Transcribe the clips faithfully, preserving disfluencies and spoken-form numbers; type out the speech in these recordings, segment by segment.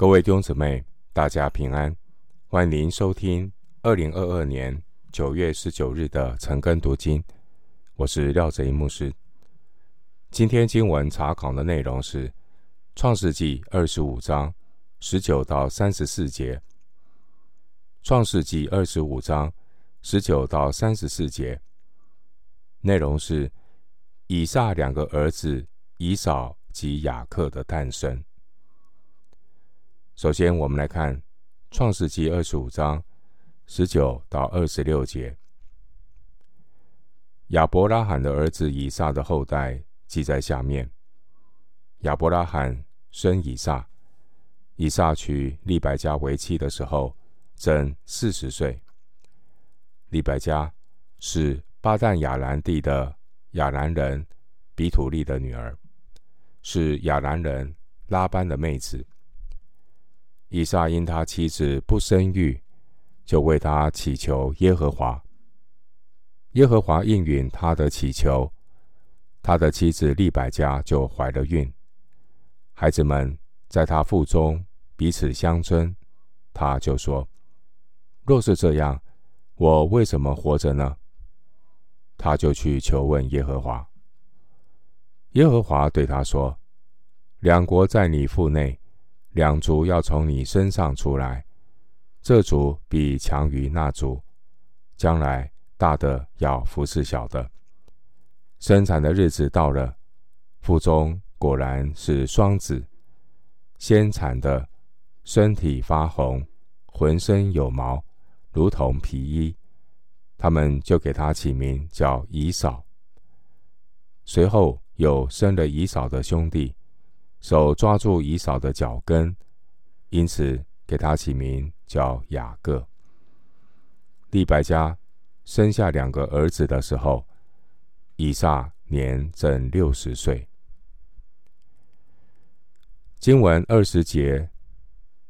各位弟兄姊妹，大家平安，欢迎收听二零二二年九月十九日的晨更读经，我是廖哲一牧师。今天经文查考的内容是创世纪二十五章十九到三十四节。创世纪二十五章十九到三十四节内容是以撒两个儿子以扫及雅各的诞生。首先我们来看创世纪二十五章十九到二十六节。亚伯拉罕的儿子以撒的后代记在下面。亚伯拉罕生以撒，以撒娶利百加为妻的时候正四十岁。利百加是巴旦亚兰地的亚兰人比土利的女儿，是亚兰人拉班的妹子。以撒因他妻子不生育，就为他祈求耶和华。耶和华应允他的祈求，他的妻子利百加就怀了孕。孩子们在他腹中彼此相争，他就说：若是这样，我为什么活着呢？他就去求问耶和华。耶和华对他说：两国在你腹内，两族要从你身上出来，这族必强于那族，将来大的要服侍小的。生产的日子到了，腹中果然是双子，先产的身体发红，浑身有毛，如同皮衣，他们就给他起名叫以扫。随后有生了以扫的兄弟，手抓住以扫的脚跟，因此给他起名叫雅各。利百加生下两个儿子的时候，以撒年正六十岁。经文二十节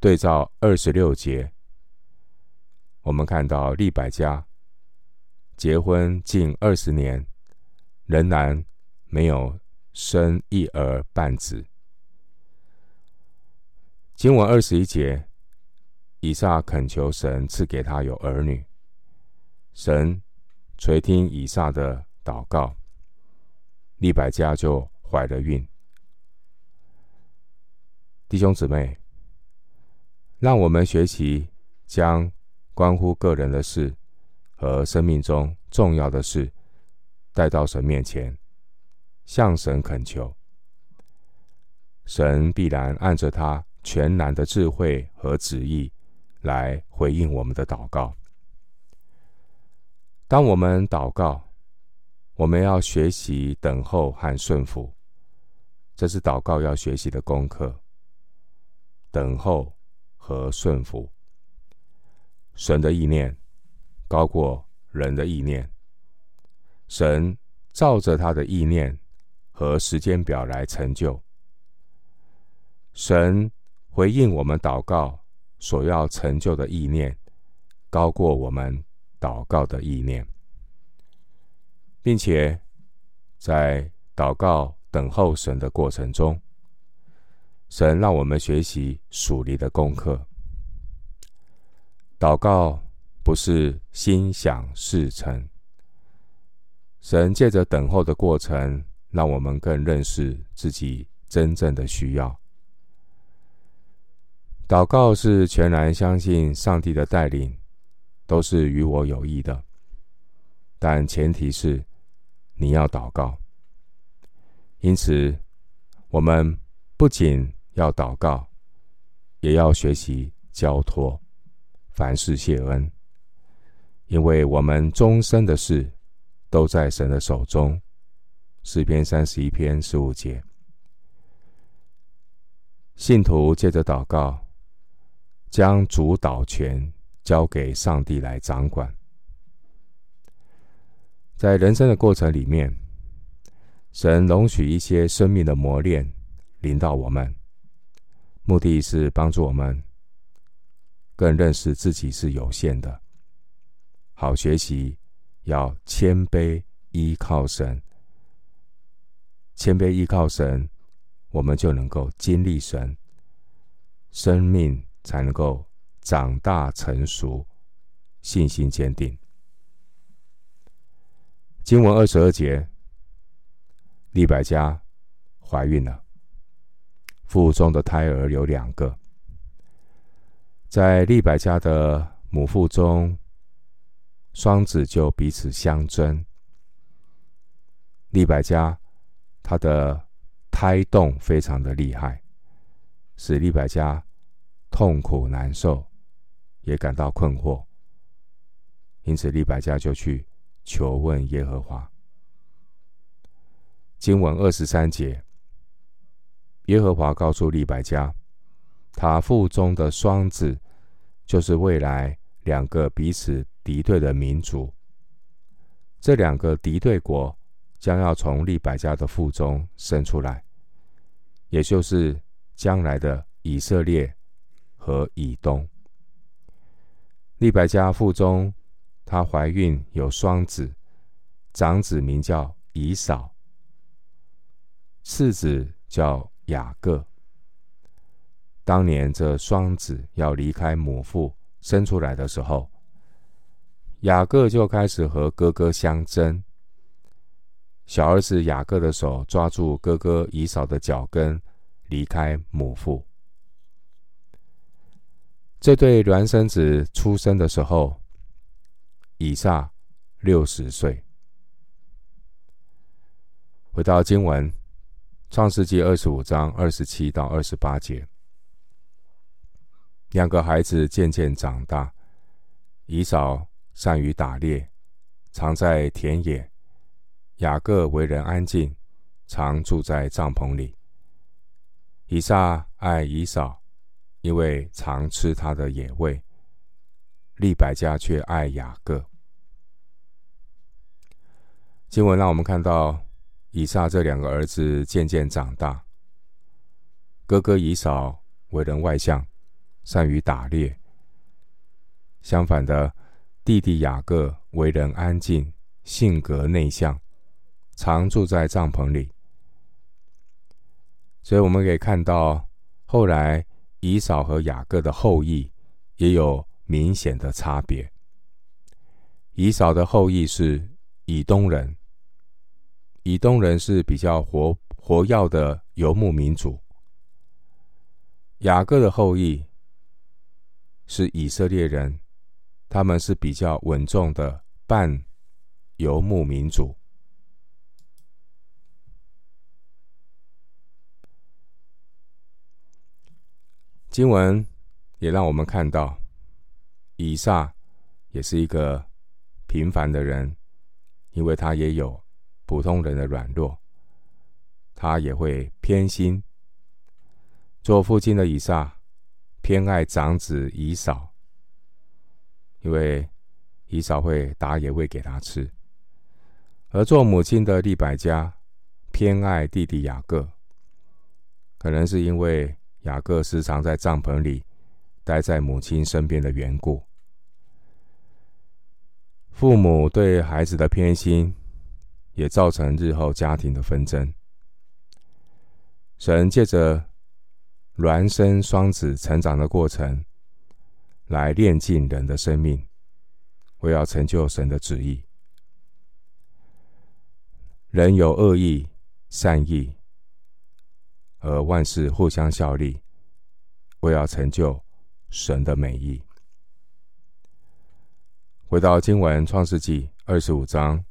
对照二十六节，我们看到利百加结婚近二十年，仍然没有生一儿半子。经文二十一节，以撒恳求神赐给他有儿女，神垂听以撒的祷告，利百加就怀了孕。弟兄姊妹，让我们学习将关乎个人的事和生命中重要的事带到神面前，向神恳求，神必然按着他全然的智慧和旨意来回应我们的祷告。当我们祷告，我们要学习等候和顺服，这是祷告要学习的功课，等候和顺服。神的意念高过人的意念，神照着他的意念和时间表来成就。神回应我们祷告所要成就的意念，高过我们祷告的意念，并且在祷告等候神的过程中，神让我们学习属灵的功课。祷告不是心想事成，神借着等候的过程，让我们更认识自己真正的需要。祷告是全然相信上帝的带领，都是与我有益的，但前提是你要祷告。因此我们不仅要祷告，也要学习交托，凡事谢恩，因为我们终身的事都在神的手中。诗篇三十一篇十五节。信徒借着祷告将主导权交给上帝来掌管。在人生的过程里面，神容许一些生命的磨练临到我们，目的是帮助我们更认识自己是有限的，好学习要谦卑依靠神。谦卑依靠神，我们就能够经历神，生命才能够长大成熟，信心坚定。经文二十二节，利百加怀孕了，腹中的胎儿有两个。在利百加的母腹中，双子就彼此相争。利百加她的胎动非常的厉害，使利百加痛苦难受，也感到困惑。因此利百加就去求问耶和华。经文二十三节，耶和华告诉利百加，他腹中的双子就是未来两个彼此敌对的民族，这两个敌对国将要从利百加的腹中生出来，也就是将来的以色列和以东。利百加腹中她怀孕有双子，长子名叫以扫，次子叫雅各。当年这双子要离开母腹生出来的时候，雅各就开始和哥哥相争。小儿子雅各的手抓住哥哥以扫的脚跟，离开母腹。这对孪生子出生的时候，以撒六十岁。回到经文，创世纪二十五章二十七到二十八节，两个孩子渐渐长大，以扫善于打猎，常在田野；雅各为人安静，常住在帐篷里。以撒爱以扫，因为常吃他的野味。利百加却爱雅各。经文让我们看到以撒这两个儿子渐渐长大。哥哥以扫为人外向，善于打猎；相反的，弟弟雅各为人安静，性格内向，常住在帐篷里。所以我们可以看到，后来以扫和雅各的后裔也有明显的差别。以扫的后裔是以东人，以东人是比较活活跃的游牧民族；雅各的后裔是以色列人，他们是比较稳重的半游牧民族。经文也让我们看到，以撒也是一个平凡的人，因为他也有普通人的软弱，他也会偏心。做父亲的以撒偏爱长子以扫，因为以扫会打野味给他吃；而做母亲的利百加偏爱弟弟雅各，可能是因为雅各时常在帐篷里待在母亲身边的缘故。父母对孩子的偏心也造成日后家庭的纷争。神借着孪生双子成长的过程来炼净人的生命，为要成就神的旨意。人有恶意、善意，而万事互相效力，为要成就神的美意。回到经文创世纪二十五章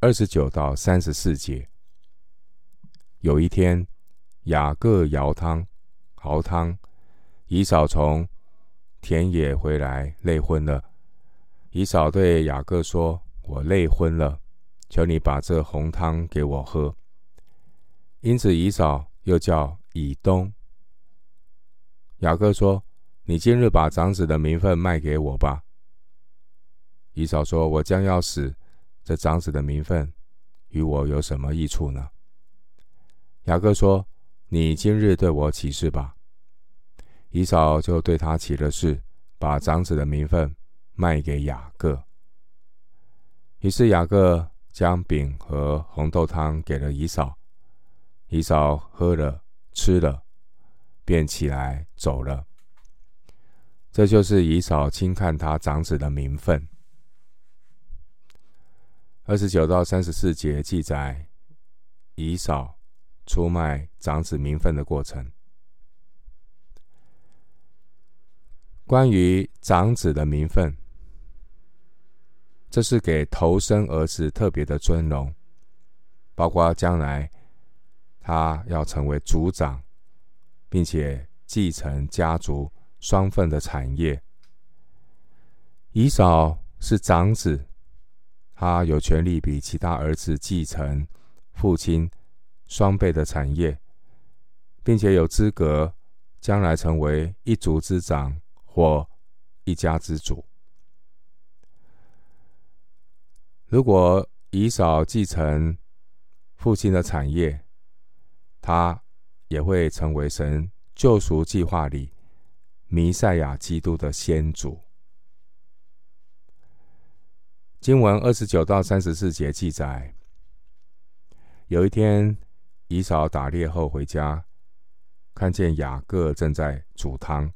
二十九到三十四节，有一天，雅各舀汤熬汤，以扫从田野回来，累昏了。以扫对雅各说：“我累昏了，求你把这红汤给我喝。”因此，以扫又叫以东。雅各说：“你今日把长子的名分卖给我吧。”以扫说：“我将要死，这长子的名分与我有什么益处呢？”雅各说：“你今日对我起誓吧。”以扫就对他起了誓，把长子的名分卖给雅各。于是雅各将饼和红豆汤给了以扫，以扫喝了吃了，便起来走了。这就是以扫轻看他长子的名分。二十九到三十四节记载以扫出卖长子名分的过程。关于长子的名分，这是给头生儿子特别的尊荣，包括将来他要成为族长，并且继承家族双份的产业。以扫是长子，他有权利比其他儿子继承父亲双倍的产业，并且有资格将来成为一族之长或一家之主。如果以扫继承父亲的产业，他也会成为神救赎计划里弥赛亚基督的先祖。经文二十九到三十四节记载，有一天以扫打猎后回家，看见雅各正在煮汤。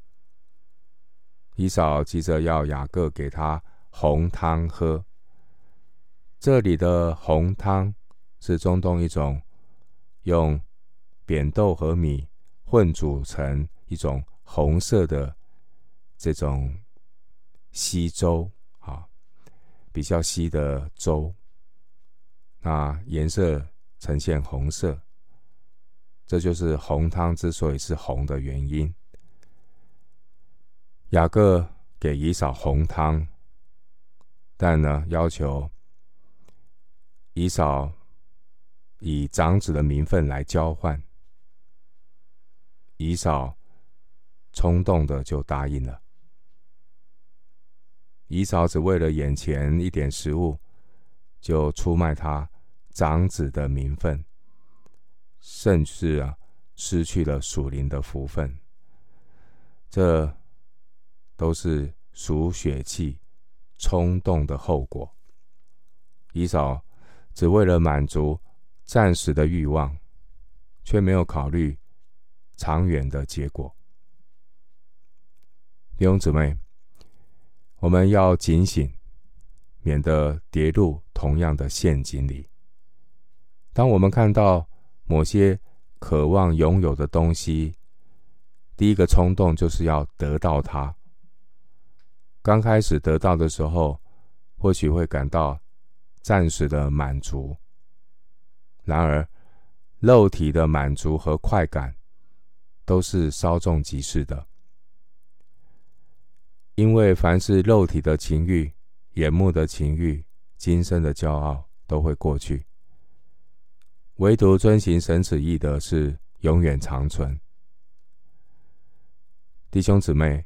以扫急着要雅各给他红汤喝。这里的红汤是中东一种用扁豆和米混煮成一种红色的这种稀粥，啊，比较稀的粥，那颜色呈现红色，这就是红汤之所以是红的原因。雅各给以扫红汤，但呢，要求以扫以长子的名分来交换。以扫冲动的就答应了。以扫只为了眼前一点食物，就出卖他长子的名分，甚至啊失去了属灵的福分。这都是属血气冲动的后果。以扫只为了满足暂时的欲望，却没有考虑长远的结果。弟兄姊妹，我们要警醒，免得跌入同样的陷阱里。当我们看到某些渴望拥有的东西，第一个冲动就是要得到它。刚开始得到的时候，或许会感到暂时的满足，然而肉体的满足和快感都是稍纵即逝的，因为凡是肉体的情欲、眼目的情欲、今生的骄傲都会过去，唯独遵行神旨意的是永远长存。弟兄姊妹，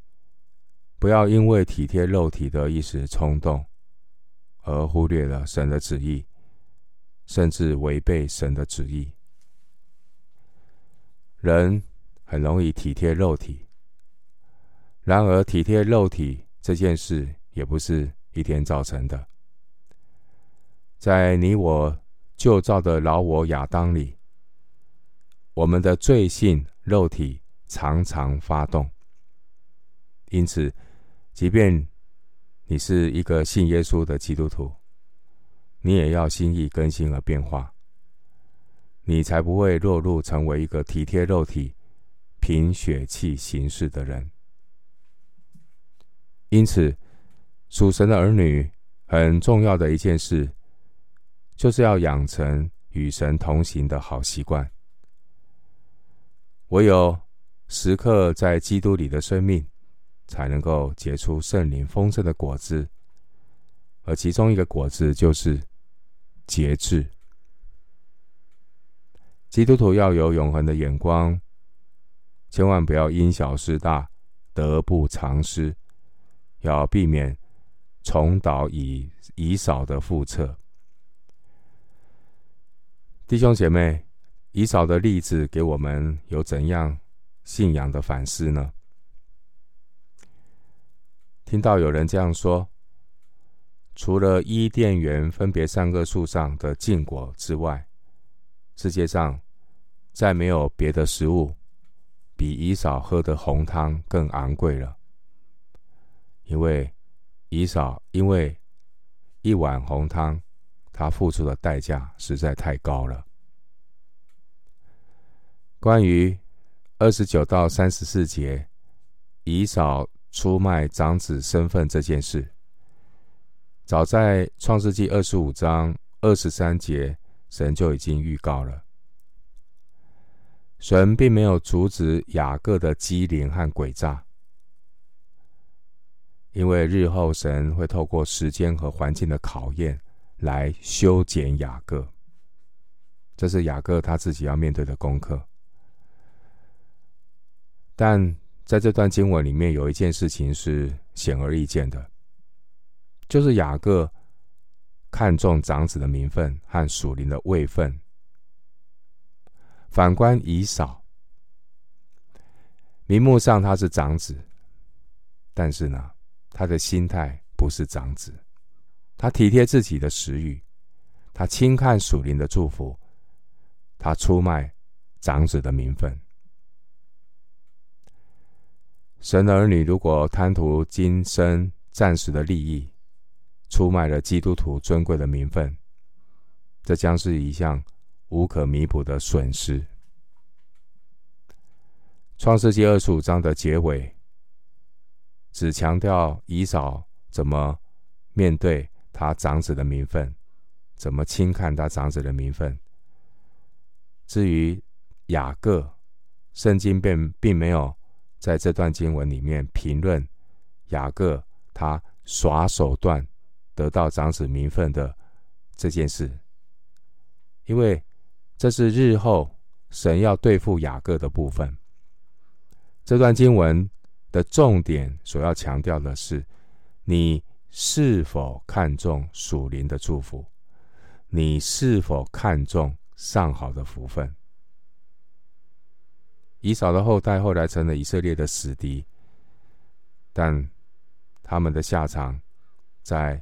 不要因为体贴肉体的一时冲动，而忽略了神的旨意，甚至违背神的旨意。人很容易体贴肉体，然而体贴肉体这件事也不是一天造成的。在你我旧造的老我亚当里，我们的罪性肉体常常发动。因此，即便你是一个信耶稣的基督徒，你也要心意更新而变化，你才不会落入成为一个体贴肉体、凭血气行事的人。因此，属神的儿女很重要的一件事，就是要养成与神同行的好习惯。唯有时刻在基督里的生命，才能够结出圣灵丰盛的果子，而其中一个果子就是节制。基督徒要有永恒的眼光，千万不要因小失大，得不偿失，要避免重蹈以以扫的覆辙。弟兄姐妹，以扫的例子给我们有怎样信仰的反思呢？听到有人这样说，除了伊甸园分别善恶树上的禁果之外，世界上再没有别的食物比以扫喝的红汤更昂贵了，因为以扫因为一碗红汤，他付出的代价实在太高了。关于二十九到三十四节以扫出卖长子身份这件事，早在创世纪二十五章二十三节神就已经预告了。神并没有阻止雅各的欺凌和诡诈，因为日后神会透过时间和环境的考验来修剪雅各，这是雅各他自己要面对的功课。但在这段经文里面有一件事情是显而易见的，就是雅各看重长子的名分和属灵的位分。反观以扫，名目上他是长子，但是呢，他的心态不是长子，他体贴自己的食欲，他轻看属灵的祝福，他出卖长子的名分。神的儿女如果贪图今生暂时的利益，出卖了基督徒尊贵的名分，这将是一项无可弥补的损失。创世纪二十五章的结尾只强调以扫怎么面对他长子的名分，怎么轻看他长子的名分。至于雅各，圣经并并没有在这段经文里面评论雅各他耍手段得到长子名分的这件事，因为这是日后神要对付雅各的部分。这段经文的重点所要强调的是，你是否看重属灵的祝福，你是否看重上好的福分。以扫的后代后来成了以色列的死敌，但他们的下场在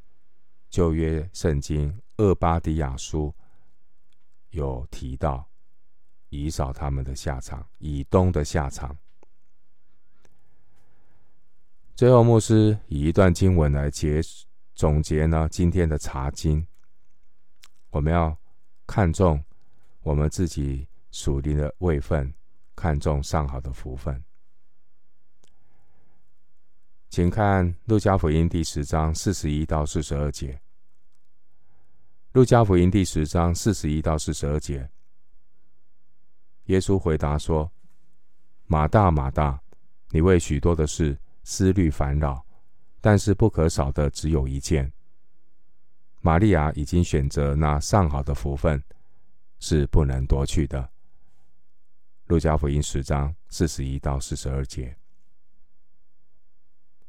旧约圣经厄巴底亚书有提到以扫他们的下场，以东的下场。最后牧师以一段经文来结总结呢今天的查经，我们要看重我们自己属灵的位分，看重上好的福分。请看路加福音第十章四十一到四十二节。路加福音第十章四十一到四十二节，耶稣回答说：“马大，马大，你为许多的事思虑烦扰，但是不可少的只有一件。玛利亚已经选择那上好的福分，是不能夺去的。”路加福音十章四十一到四十二节。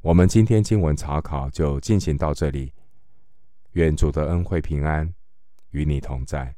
我们今天经文查考就进行到这里，愿主的恩惠平安与你同在。